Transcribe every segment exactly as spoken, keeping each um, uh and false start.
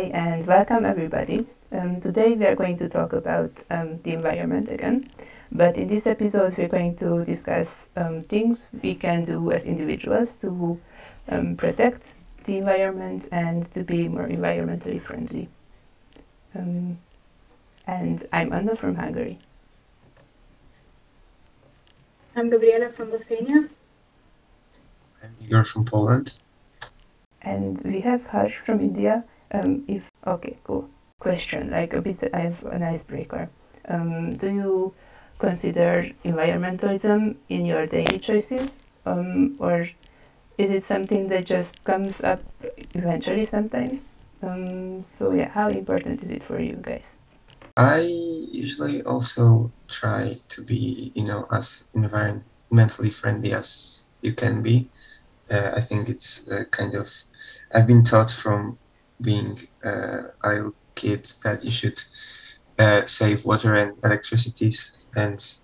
Hi and welcome everybody. Um, today we are going to talk about um, the environment again, but in this episode we're going to discuss um, things we can do as individuals to um, protect the environment and to be more environmentally friendly. Um, and I'm Anna from Hungary. I'm Gabriela from Lithuania. I'm Igor from Poland. And we have Harsh from India. Um, if okay, cool. Question, like a bit. I have an icebreaker. Um, do you consider environmentalism in your daily choices, um, or is it something that just comes up eventually sometimes? Um, so yeah, how important is it for you guys? I usually also try to be, you know, as environmentally friendly as you can be. Uh, I think it's uh, kind of, I've been taught from being a uh, kid that you should uh, save water and electricity, and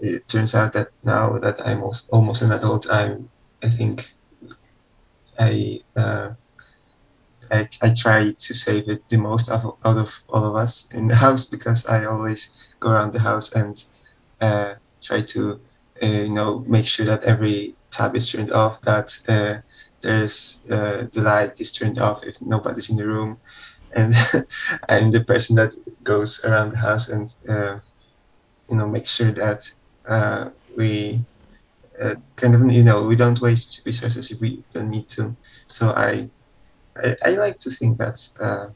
it turns out that now that I'm almost an adult, I'm, I think I, uh, I I try to save it the most out of, out of all of us in the house, because I always go around the house and uh, try to uh, you know make sure that every tab is turned off, that uh, there's uh, the light is turned off if nobody's in the room, and I'm the person that goes around the house and uh, you know make sure that uh, we uh, kind of you know we don't waste resources if we don't need to. So I I, I like to think that uh,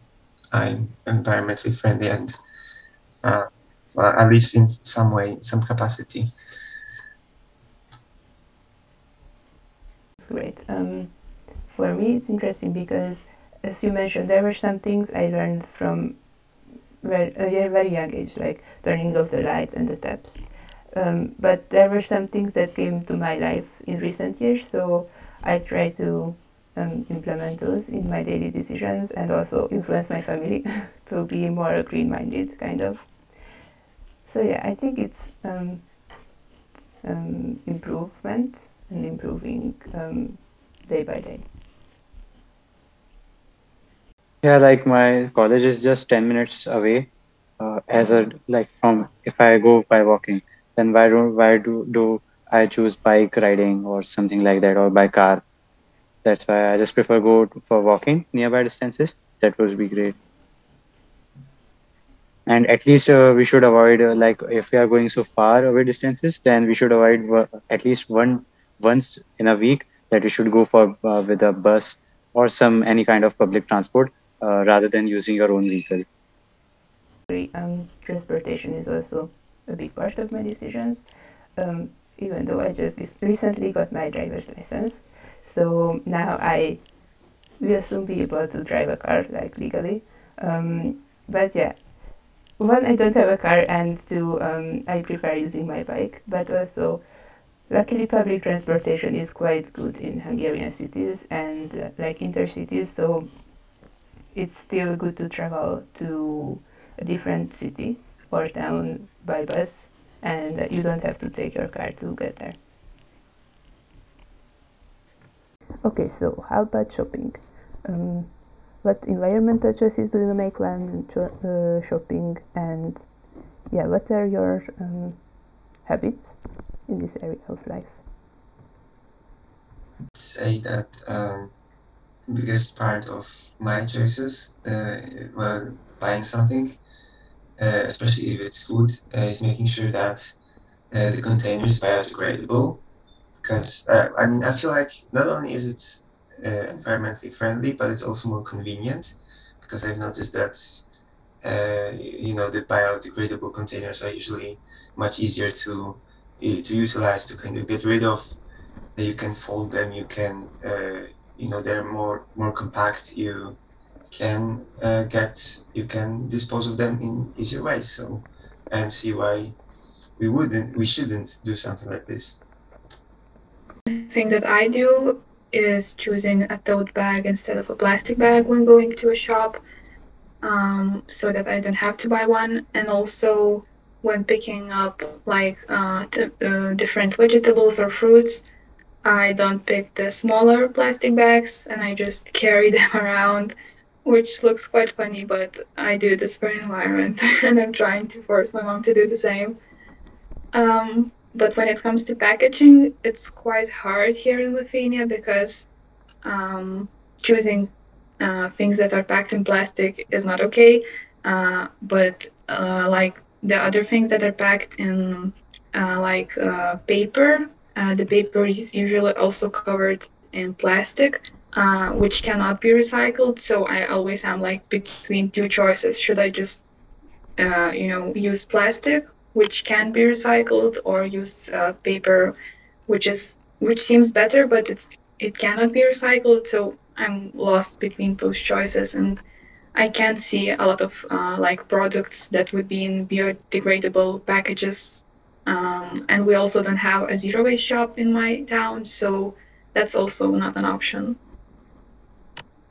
I'm environmentally friendly, and uh, well, at least in some way, some capacity. Great. Um, for me, it's interesting because, as you mentioned, there were some things I learned from very, a very young age, like turning off the lights and the taps. Um, but there were some things that came to my life in recent years, so I try to um, implement those in my daily decisions and also influence my family to be more green-minded, kind of. So yeah, I think it's um, um, improvement. And improving um, day by day. Yeah, like my college is just ten minutes away. Uh, as a like from if I go by walking, then why don't why do do I choose bike riding or something like that, or by car? That's why I just prefer go to, for walking nearby distances. That would be great. And at least uh, we should avoid uh, like if we are going so far away distances, then we should avoid uh, at least one. Once in a week that you should go for uh, with a bus or some any kind of public transport uh, rather than using your own vehicle. Um, transportation is also a big part of my decisions, um, even though I just recently got my driver's license. So now I will soon be able to drive a car, like legally. Um, but yeah, one, I don't have a car, and two, um, I prefer using my bike, but also luckily, public transportation is quite good in Hungarian cities and uh, like intercities, so it's still good to travel to a different city or town by bus, and uh, you don't have to take your car to get there. Okay, so how about shopping? Um, what environmental choices do you make when cho uh, shopping, and yeah, what are your um, habits in this area of life? I'd say that um, the biggest part of my choices uh, when buying something, uh, especially if it's food, uh, is making sure that uh, the container is biodegradable. Because uh, I mean, I feel like not only is it uh, environmentally friendly, but it's also more convenient. Because I've noticed that uh, you know the biodegradable containers are usually much easier to to utilize, to kind of get rid of. You can fold them, you can, uh, you know, they're more more compact, you can uh, get, you can dispose of them in easier ways. So, and see why we wouldn't, we shouldn't do something like this. The thing that I do is choosing a tote bag instead of a plastic bag when going to a shop, um, so that I don't have to buy one. And also, when picking up like uh, t uh, different vegetables or fruits, I don't pick the smaller plastic bags, and I just carry them around which looks quite funny, but I do this for environment, and I'm trying to force my mom to do the same. Um, but when it comes to packaging, it's quite hard here in Lithuania because um, choosing uh, things that are packed in plastic is not okay. Uh, but uh, like the other things that are packed in uh, like uh, paper, uh, the paper is usually also covered in plastic, uh, which cannot be recycled. So I always am like between two choices. Should I just, uh, you know, use plastic, which can be recycled, or use uh, paper, which is which seems better, but it's it cannot be recycled. So I'm lost between those choices, and I can't see a lot of uh, like products that would be in biodegradable packages. Um, and we also don't have a zero waste shop in my town, so that's also not an option.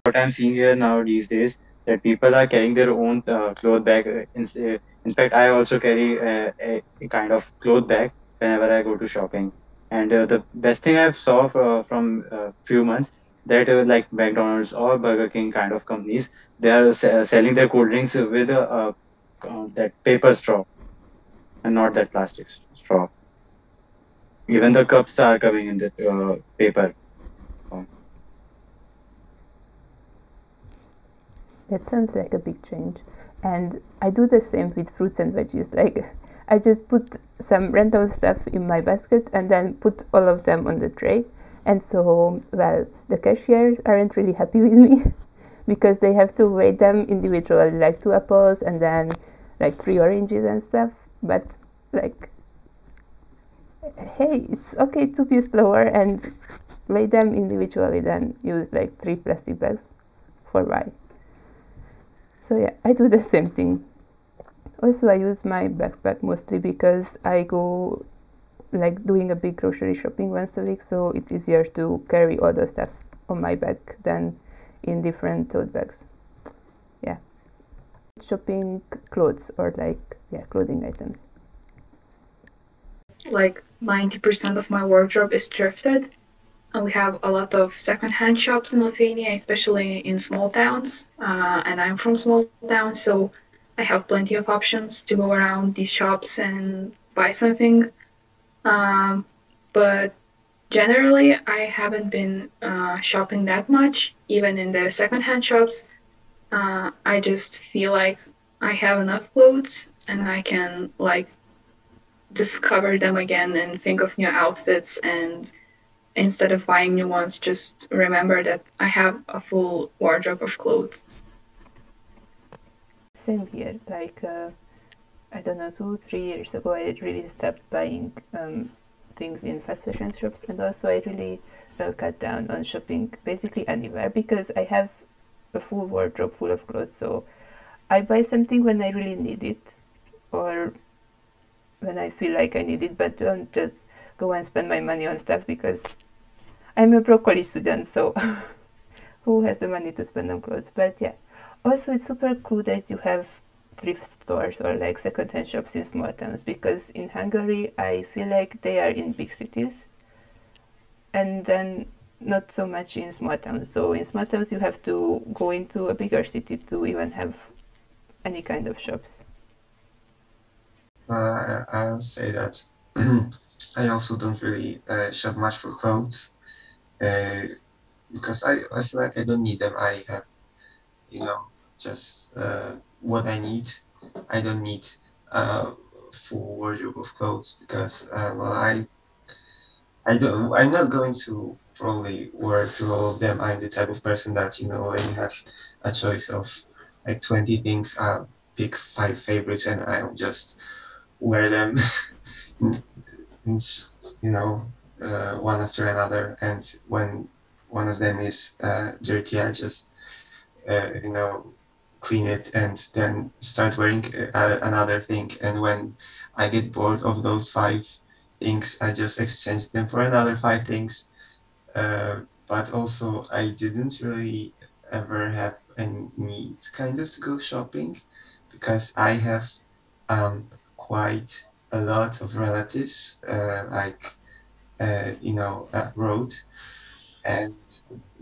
What I'm seeing here now these days, that people are carrying their own uh, cloth bag. In, in fact, I also carry a, a, a kind of cloth bag whenever I go to shopping. And uh, the best thing I've saw uh, from a uh, few months, that uh, like McDonald's or Burger King kind of companies, they are uh, selling their cold drinks with uh, uh, that paper straw and not that plastic straw. Even the cups are coming in the uh, paper. That sounds like a big change. And I do the same with fruits and veggies. Like, I just put some random stuff in my basket and then put all of them on the tray. And so, well, the cashiers aren't really happy with me because they have to weigh them individually, like two apples and then like three oranges and stuff. But like, hey, it's okay to be slower and weigh them individually, then use like three plastic bags for why. So yeah, I do the same thing. Also, I use my backpack mostly because I go like doing a big grocery shopping once a week, so it's easier to carry all the stuff on my back than in different tote bags. Yeah. Shopping clothes or like, yeah, clothing items. Like ninety percent of my wardrobe is thrifted. We have a lot of secondhand shops in Lithuania, especially in small towns, uh, and I'm from small towns, so I have plenty of options to go around these shops and buy something. Um, but generally, I haven't been uh, shopping that much, even in the secondhand shops. Uh, I just feel like I have enough clothes and I can like discover them again and think of new outfits, and instead of buying new ones, just remember that I have a full wardrobe of clothes. Same here. Like, uh, I don't know, two, three years ago, I really stopped buying um, things in fast fashion shops, and also I really uh, cut down on shopping basically anywhere because I have a full wardrobe full of clothes. So I buy something when I really need it, or when I feel like I need it, but don't just go and spend my money on stuff because I'm a broke college student, so who has the money to spend on clothes? But yeah, also it's super cool that you have thrift stores or like secondhand shops in small towns, because in Hungary I feel like they are in big cities and then not so much in small towns. So in small towns you have to go into a bigger city to even have any kind of shops. Uh, I'll say that I also don't really uh, shop much for clothes uh, because I, I feel like I don't need them. I have, you know, just uh, what I need. I don't need a uh, full wardrobe of clothes because uh, well, I I don't. I'm not going to probably wear through all of them. I'm the type of person that, you know, when you have a choice of like twenty things, I'll pick five favorites and I'll just wear them. And, you know, uh, one after another, and when one of them is uh, dirty, I just, uh, you know, clean it and then start wearing uh, another thing. And when I get bored of those five things, I just exchange them for another five things. Uh, but also, I didn't really ever have any need kind of to go shopping because I have um, quite a lot of relatives, uh, like, uh, you know, abroad. And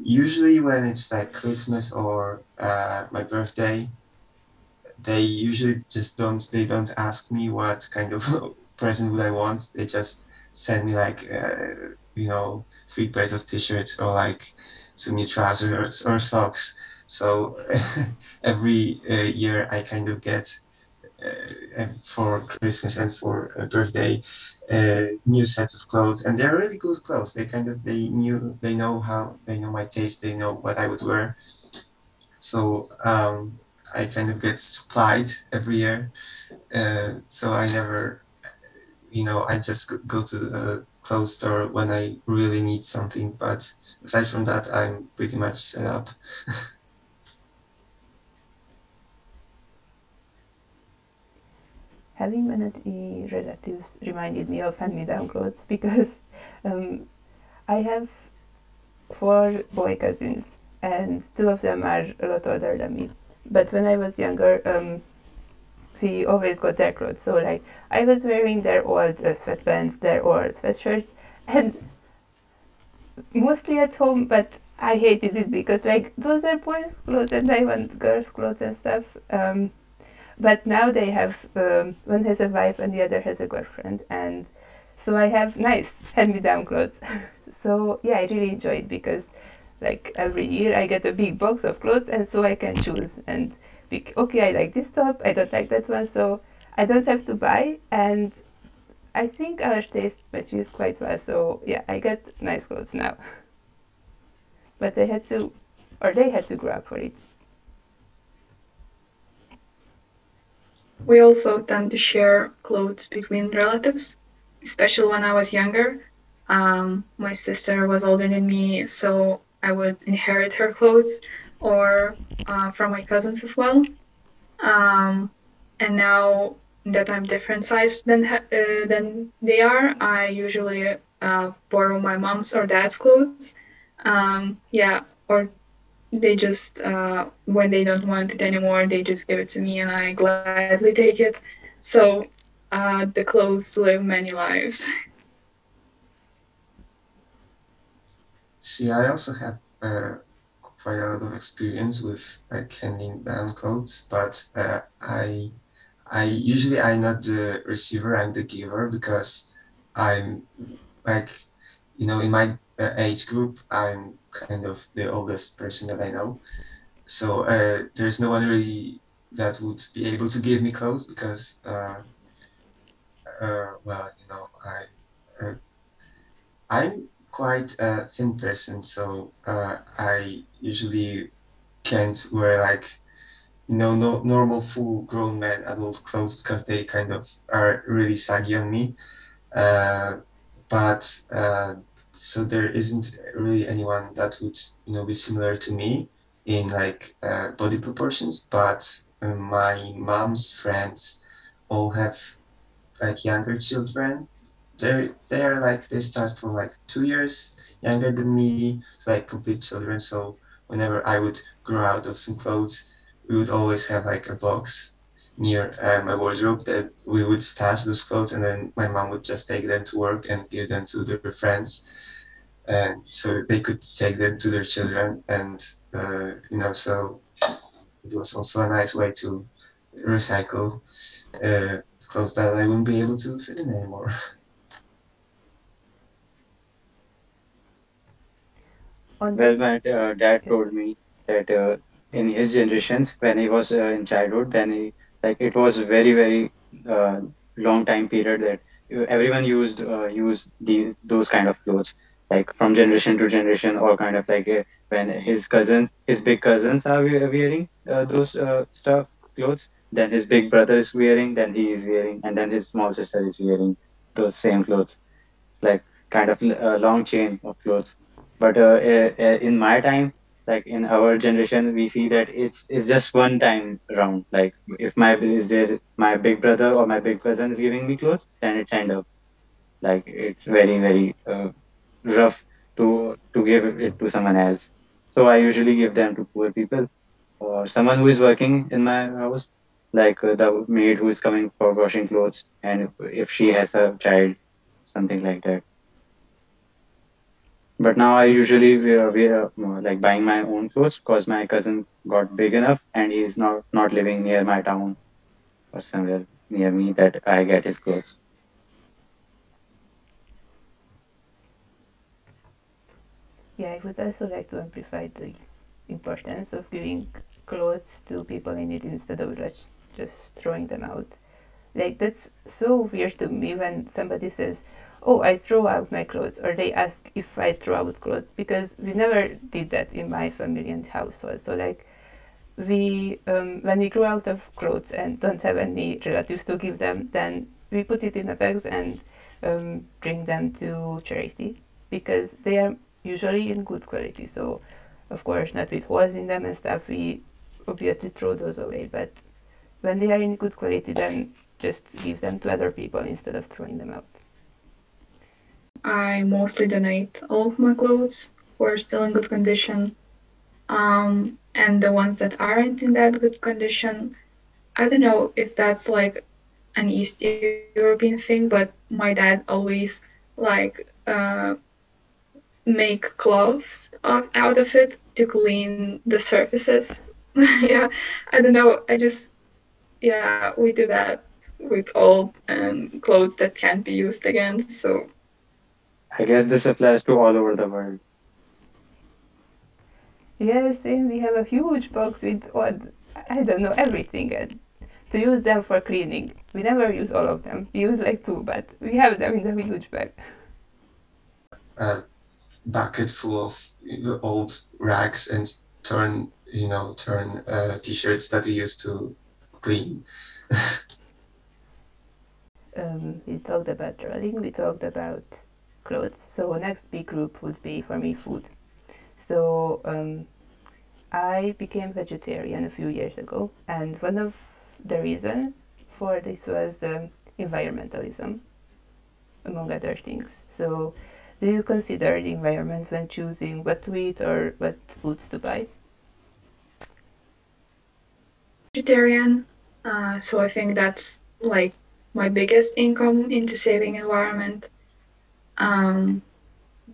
usually when it's like Christmas or uh, my birthday, they usually just don't, they don't ask me what kind of present would I want. They just send me like, uh, you know, three pairs of t-shirts or like some new trousers or socks. So every uh, year I kind of get uh, for Christmas and for a birthday uh, new sets of clothes, and they're really good clothes. They kind of, they knew, they know how, they know my taste, they know what I would wear. So um, I kind of get supplied every year. Uh, so I never, you know, I just go to the clothes store when I really need something. But aside from that, I'm pretty much set up. Having many relatives reminded me of hand-me-down clothes, because um, I have four boy cousins, and two of them are a lot older than me. But when I was younger, um, we always got their clothes. So like, I was wearing their old uh, sweatpants, their old sweatshirts, and mostly at home, but I hated it because like, those are boys' clothes and I want girls' clothes and stuff. Um, but now they have, um, one has a wife and the other has a girlfriend, and so I have nice hand-me-down clothes. So yeah, I really enjoy it because like every year I get a big box of clothes, and so I can choose and pick, okay, I like this top, I don't like that one, so I don't have to buy, and I think our taste matches quite well, so yeah, I get nice clothes now. But I had to, or they had to grow up for it. We also tend to share clothes between relatives, especially when I was younger. Um, my sister was older than me, so I would inherit her clothes, or uh, from my cousins as well. Um, and now that I'm different size than uh, than they are, I usually uh, borrow my mom's or dad's clothes. Um, yeah, or they just, uh, when they don't want it anymore, they just give it to me, and I gladly take it. So uh, the clothes live many lives. See, I also have uh, quite a lot of experience with like handing down clothes, but uh, I, I usually I'm not the receiver, I'm the giver, because I'm like, you know, in my uh, age group, I'm kind of the oldest person that I know. So uh, there's no one really that would be able to give me clothes because, uh, uh, well, you know, I, uh, I'm quite a thin person, so uh, I usually can't wear like, you know, no normal full-grown man adult clothes because they kind of are really saggy on me. Uh, but uh, so there isn't really anyone that would, you know, be similar to me in like uh, body proportions. But uh, my mom's friends all have like younger children. They're, they're like, they start from like two years younger than me, so like complete children. So whenever I would grow out of some clothes, we would always have like a box near uh, my wardrobe that we would stash those clothes, and then my mom would just take them to work and give them to their friends, and so they could take them to their children. And uh, you know, so it was also a nice way to recycle uh, clothes that I wouldn't be able to fit in anymore. Well, my uh, dad told me that uh, in his generations, when he was uh, in childhood, then he like it was a very very uh, long time period that everyone used uh, used the those kind of clothes, like from generation to generation, or kind of like uh, when his cousins, his big cousins are we- wearing uh, those uh, stuff clothes, then his big brother is wearing, then he is wearing, and then his small sister is wearing those same clothes. It's like kind of a long chain of clothes. But uh, uh, uh, in my time, like in our generation, we see that it's it's just one time round. Like if my is there, my big brother or my big cousin is giving me clothes, then it's end up. Like it's very very uh, rough to to give it to someone else. So I usually give them to poor people or someone who is working in my house, like uh, the maid who is coming for washing clothes, and if she has a child, something like that. But now I usually we are, we are uh, like buying my own clothes because my cousin got big enough and he is not not living near my town or somewhere near me that I get his clothes. Yeah, I would also like to amplify the importance of giving clothes to people in need instead of just, just throwing them out. Like, that's so weird to me when somebody says, "Oh, I throw out my clothes," or they ask if I throw out clothes, because we never did that in my family and household. So, like, we um, when we grew out of clothes and don't have any relatives to give them, then we put it in a bags and um, bring them to charity, because they are usually in good quality. So, of course, not with holes in them and stuff. We obviously throw those away, but when they are in good quality, then just give them to other people instead of throwing them out. I mostly donate all of my clothes who are still in good condition. Um, and the ones that aren't in that good condition, I don't know if that's like an East European thing, but my dad always like uh, make clothes of, out of it to clean the surfaces. Yeah, I don't know. I just, yeah, we do that with old um, clothes that can't be used again. So I guess this applies to all over the world. Yes, and we have a huge box with odd, I don't know, everything, and to use them for cleaning. We never use all of them. We use like two, but we have them in a huge bag. A bucket full of old rags and torn, you know, torn uh, t-shirts that we used to clean. um, we talked about drawing, we talked about clothes. So next big group would be for me food. So um, I became vegetarian a few years ago, and one of the reasons for this was um, environmentalism, among other things. So do you consider the environment when choosing what to eat or what foods to buy? Vegetarian, uh, so I think that's like my biggest income into saving environment. Um,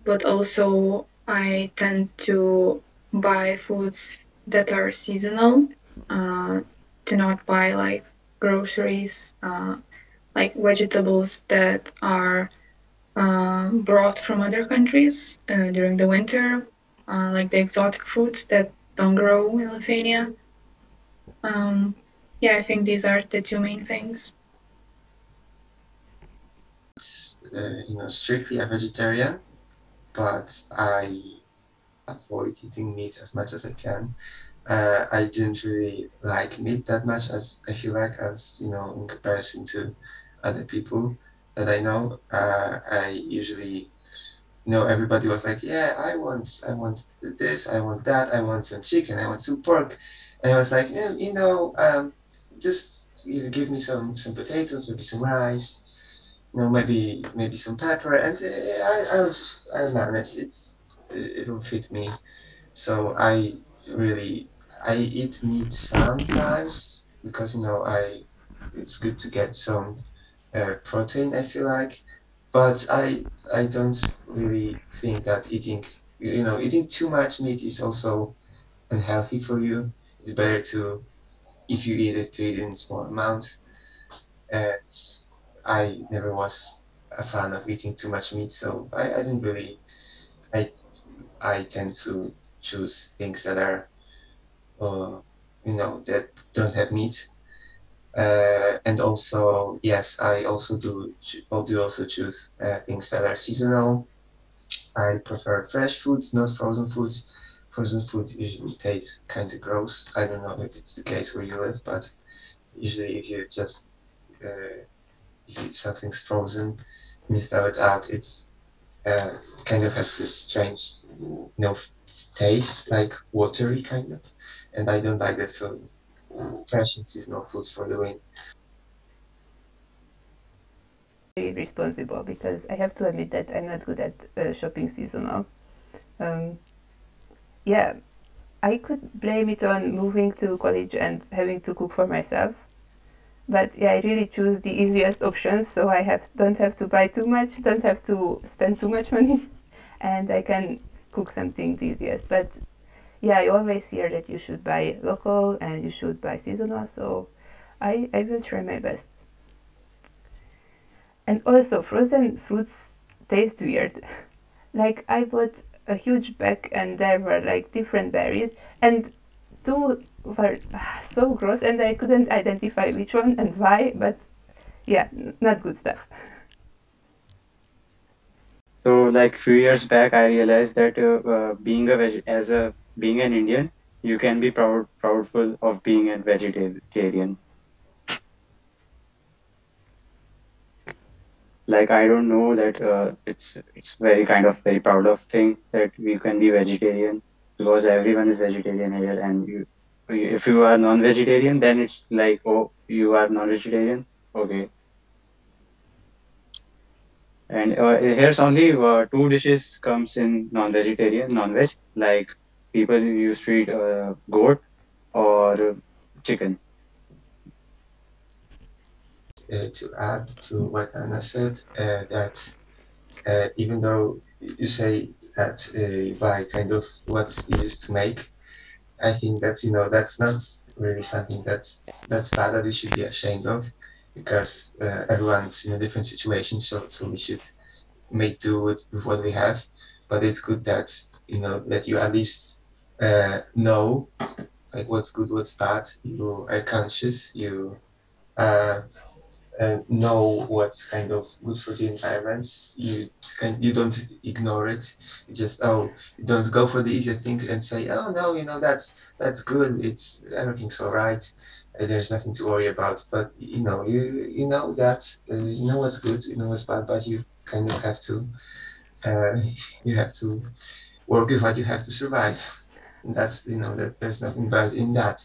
but also I tend to buy foods that are seasonal, uh, to not buy like groceries, uh, like vegetables that are uh, brought from other countries uh, during the winter, uh, like the exotic fruits that don't grow in Lithuania. Um, yeah, I think these are the two main things. Uh, you know, strictly a vegetarian, but I avoid eating meat as much as I can. Uh, I didn't really like meat that much, as I feel like, as you know, in comparison to other people that I know. Uh, I usually, you know, everybody was like, "Yeah, I want, I want this, I want that, I want some chicken, I want some pork," and I was like, eh, you know, um, just you know, give me some some potatoes, maybe some rice. You know, maybe maybe some pepper, and uh, I I'll just, I don't know. It's, it's it'll fit me. So I really I eat meat sometimes because you know I it's good to get some uh, protein. I feel like, but I I don't really think that eating you know eating too much meat is also unhealthy for you. It's better to if you eat it to eat in small amounts. Uh, it's, I never was a fan of eating too much meat, so I, I didn't really, I I tend to choose things that are, uh, you know, that don't have meat. Uh, and also, yes, I also do, I do also choose uh, things that are seasonal. I prefer fresh foods, not frozen foods. Frozen foods usually taste kind of gross. I don't know if it's the case where you live, but usually if you just, uh, if something's frozen and you throw it out, it's uh, kind of has this strange, you know, taste, like watery kind of, and I don't like that. So fresh and seasonal foods for the win. Very responsible, because I have to admit that I'm not good at uh, shopping seasonal. Um, yeah, I could blame it on moving to college and having to cook for myself. But yeah, I really choose the easiest options, so I have don't have to buy too much, don't have to spend too much money. and I can cook something delicious. But yeah, I always hear that you should buy local and you should buy seasonal, so I, I will try my best. And also, frozen fruits taste weird. Like, I bought a huge bag and there were like different berries, and two were so gross and I couldn't identify which one and why, but yeah, not good stuff. So like few years back, I realized that uh, uh, being a veg as a being an Indian, you can be proud proudful of being a vegetarian. Like, I don't know that uh, it's it's very kind of very proud of thing that we can be vegetarian, because everyone is vegetarian here, and you if you are non-vegetarian, then it's like, oh, you are non-vegetarian, okay. And uh, here's only uh, two dishes comes in non-vegetarian, non-veg, like people used to eat uh, goat or chicken. Uh, to add to what Anna said, uh, that uh, even though you say that uh, by kind of what's easiest to make, I think that, you know, that's not really something that's that's bad that we should be ashamed of, because uh, everyone's in a different situation, so so we should make do with, with what we have. But it's good that, you know, that you at least uh, know like what's good, what's bad. You are conscious. You uh, uh, know what's kind of good for the environment. You can you don't ignore it. You just oh, you don't go for the easier things and say, oh no, you know, that's that's good. It's everything's all right. There's nothing to worry about, but you know, you you know that uh, you know what's good, you know what's bad, but you kind of have to, uh, you have to work with what you have to survive. And that's, you know, that there's nothing bad in that.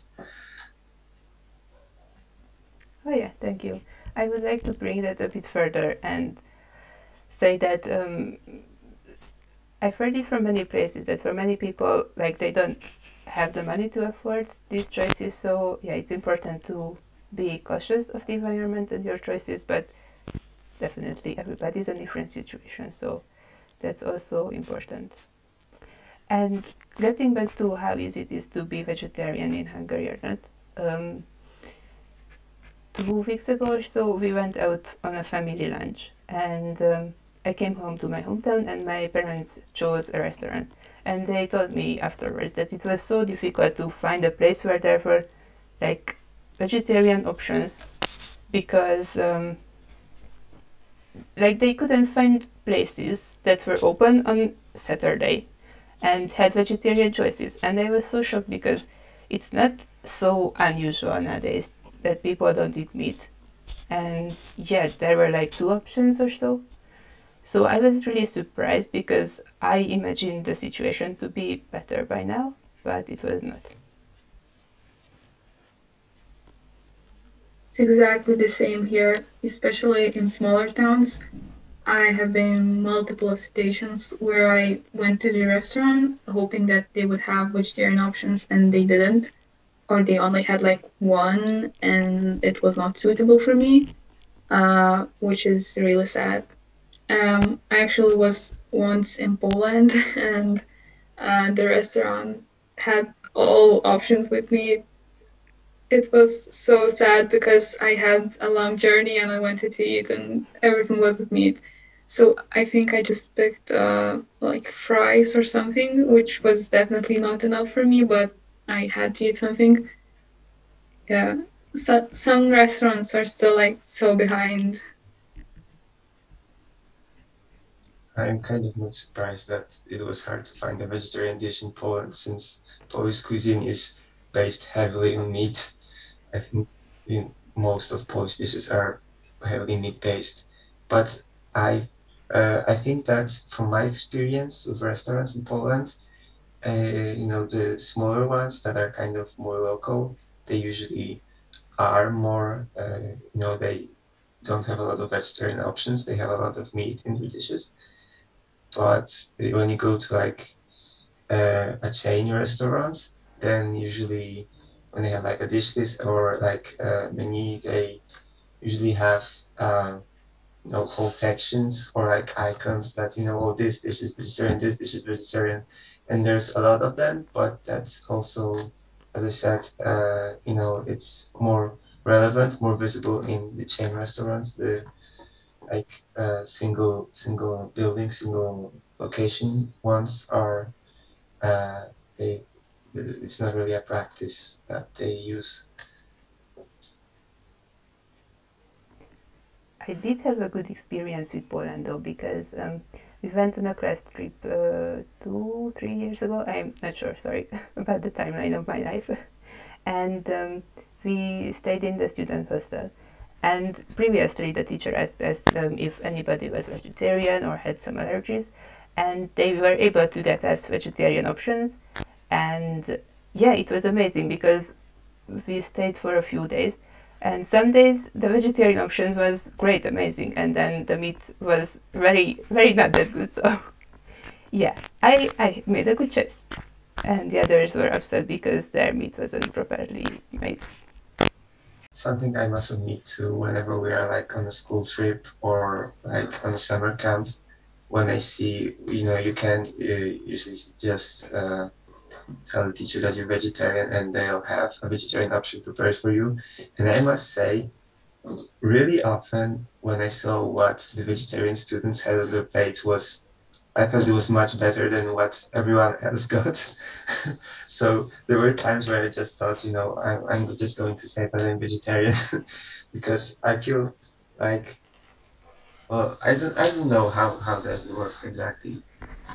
Oh yeah, thank you. I would like to bring that a bit further and say that um, I've heard it from many places that for many people, like, they don't have the money to afford these choices, so yeah, it's important to be cautious of the environment and your choices, but definitely everybody's in a different situation, so that's also important. And getting back to how easy it is to be vegetarian in Hungary or not, um, two weeks ago or so we went out on a family lunch, and um, I came home to my hometown and my parents chose a restaurant. And they told me afterwards that it was so difficult to find a place where there were like vegetarian options, because um, like they couldn't find places that were open on Saturday and had vegetarian choices. And I was so shocked, because it's not so unusual nowadays that people don't eat meat. And yet there were like two options or so. So I was really surprised, because I imagined the situation to be better by now, but it was not. It's exactly the same here, especially in smaller towns. I have been in multiple situations where I went to the restaurant hoping that they would have vegetarian options, and they didn't, or they only had like one and it was not suitable for me, uh, which is really sad. Um, I actually was once in Poland, and uh, the restaurant had all options with me. It was so sad, because I had a long journey and I wanted to eat, and everything was with meat. So I think I just picked uh, like fries or something, which was definitely not enough for me, but I had to eat something. Yeah, so some restaurants are still like so behind. I'm kind of not surprised that it was hard to find a vegetarian dish in Poland, since Polish cuisine is based heavily on meat. I think most of Polish dishes are heavily meat-based. But I, uh, I think that from my experience with restaurants in Poland, uh, you know, the smaller ones that are kind of more local, they usually are more, uh, you know, they don't have a lot of vegetarian options. They have a lot of meat in their dishes. But when you go to like uh, a chain restaurant, then usually when they have like a dish list or like a menu, they usually have uh, you know, whole sections or like icons that, you know, oh, this dish is vegetarian, this dish is vegetarian, and there's a lot of them. But that's also, as I said, uh, you know, it's more relevant, more visible in the chain restaurants, the like uh, single single building, single location ones are uh, they. It's not really a practice that they use. I did have a good experience with Poland though, because um, we went on a class trip uh, two, three years ago. I'm not sure, sorry, about the timeline of my life. And um, we stayed in the student hostel. And previously the teacher asked us um, if anybody was vegetarian or had some allergies. And they were able to get us vegetarian options. And yeah, it was amazing because we stayed for a few days. And some days the vegetarian options was great, amazing, and then the meat was very, very not that good. So yeah, I, I made a good choice. And the others were upset because their meat wasn't properly made. Something I must admit to whenever we are like on a school trip or like on a summer camp, when I see, you know, you can uh, usually just uh, tell the teacher that you're vegetarian and they'll have a vegetarian option prepared for you. And I must say, really often when I saw what the vegetarian students had on their plates was, I thought it was much better than what everyone else got. So there were times where I just thought, you know, I'm, I'm just going to say that I'm vegetarian because I feel like, well, I don't, I don't know how, how does it work exactly,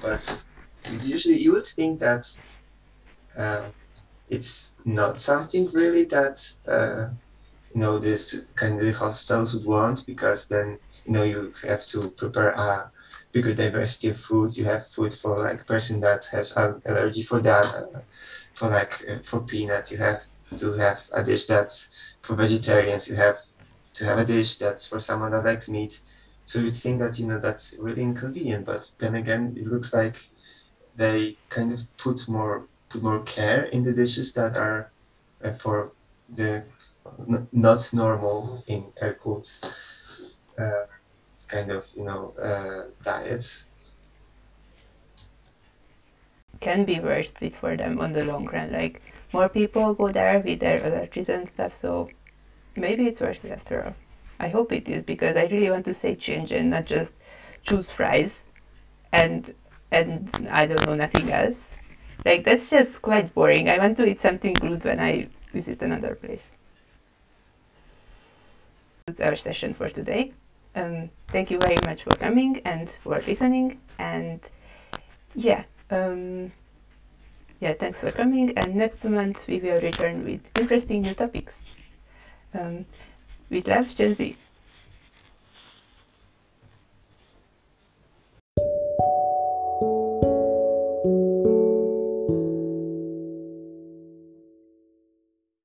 but it usually you would think that Um, it's not something really that uh, you know these kind of hostels would want, because then you know you have to prepare a bigger diversity of foods. You have food for like person that has an allergy for that, uh, for like uh, for peanuts. You have to have a dish that's for vegetarians. You have to have a dish that's for someone that likes meat. So you'd think that you know that's really inconvenient, but then again, it looks like they kind of put more. Put more care in the dishes that are uh, for the n not normal in air quotes uh, kind of you know uh, diets. Can be worth it for them on the long run. Like more people go there with their allergies and stuff, so maybe it's worth it after all. I hope it is, because I really want to say change and not just choose fries and and I don't know nothing else. Like, that's just quite boring. I want to eat something good when I visit another place. That's our session for today. Um, thank you very much for coming and for listening. And yeah, um, yeah, thanks for coming. And next month we will return with interesting new topics. Um, we love Gen Z.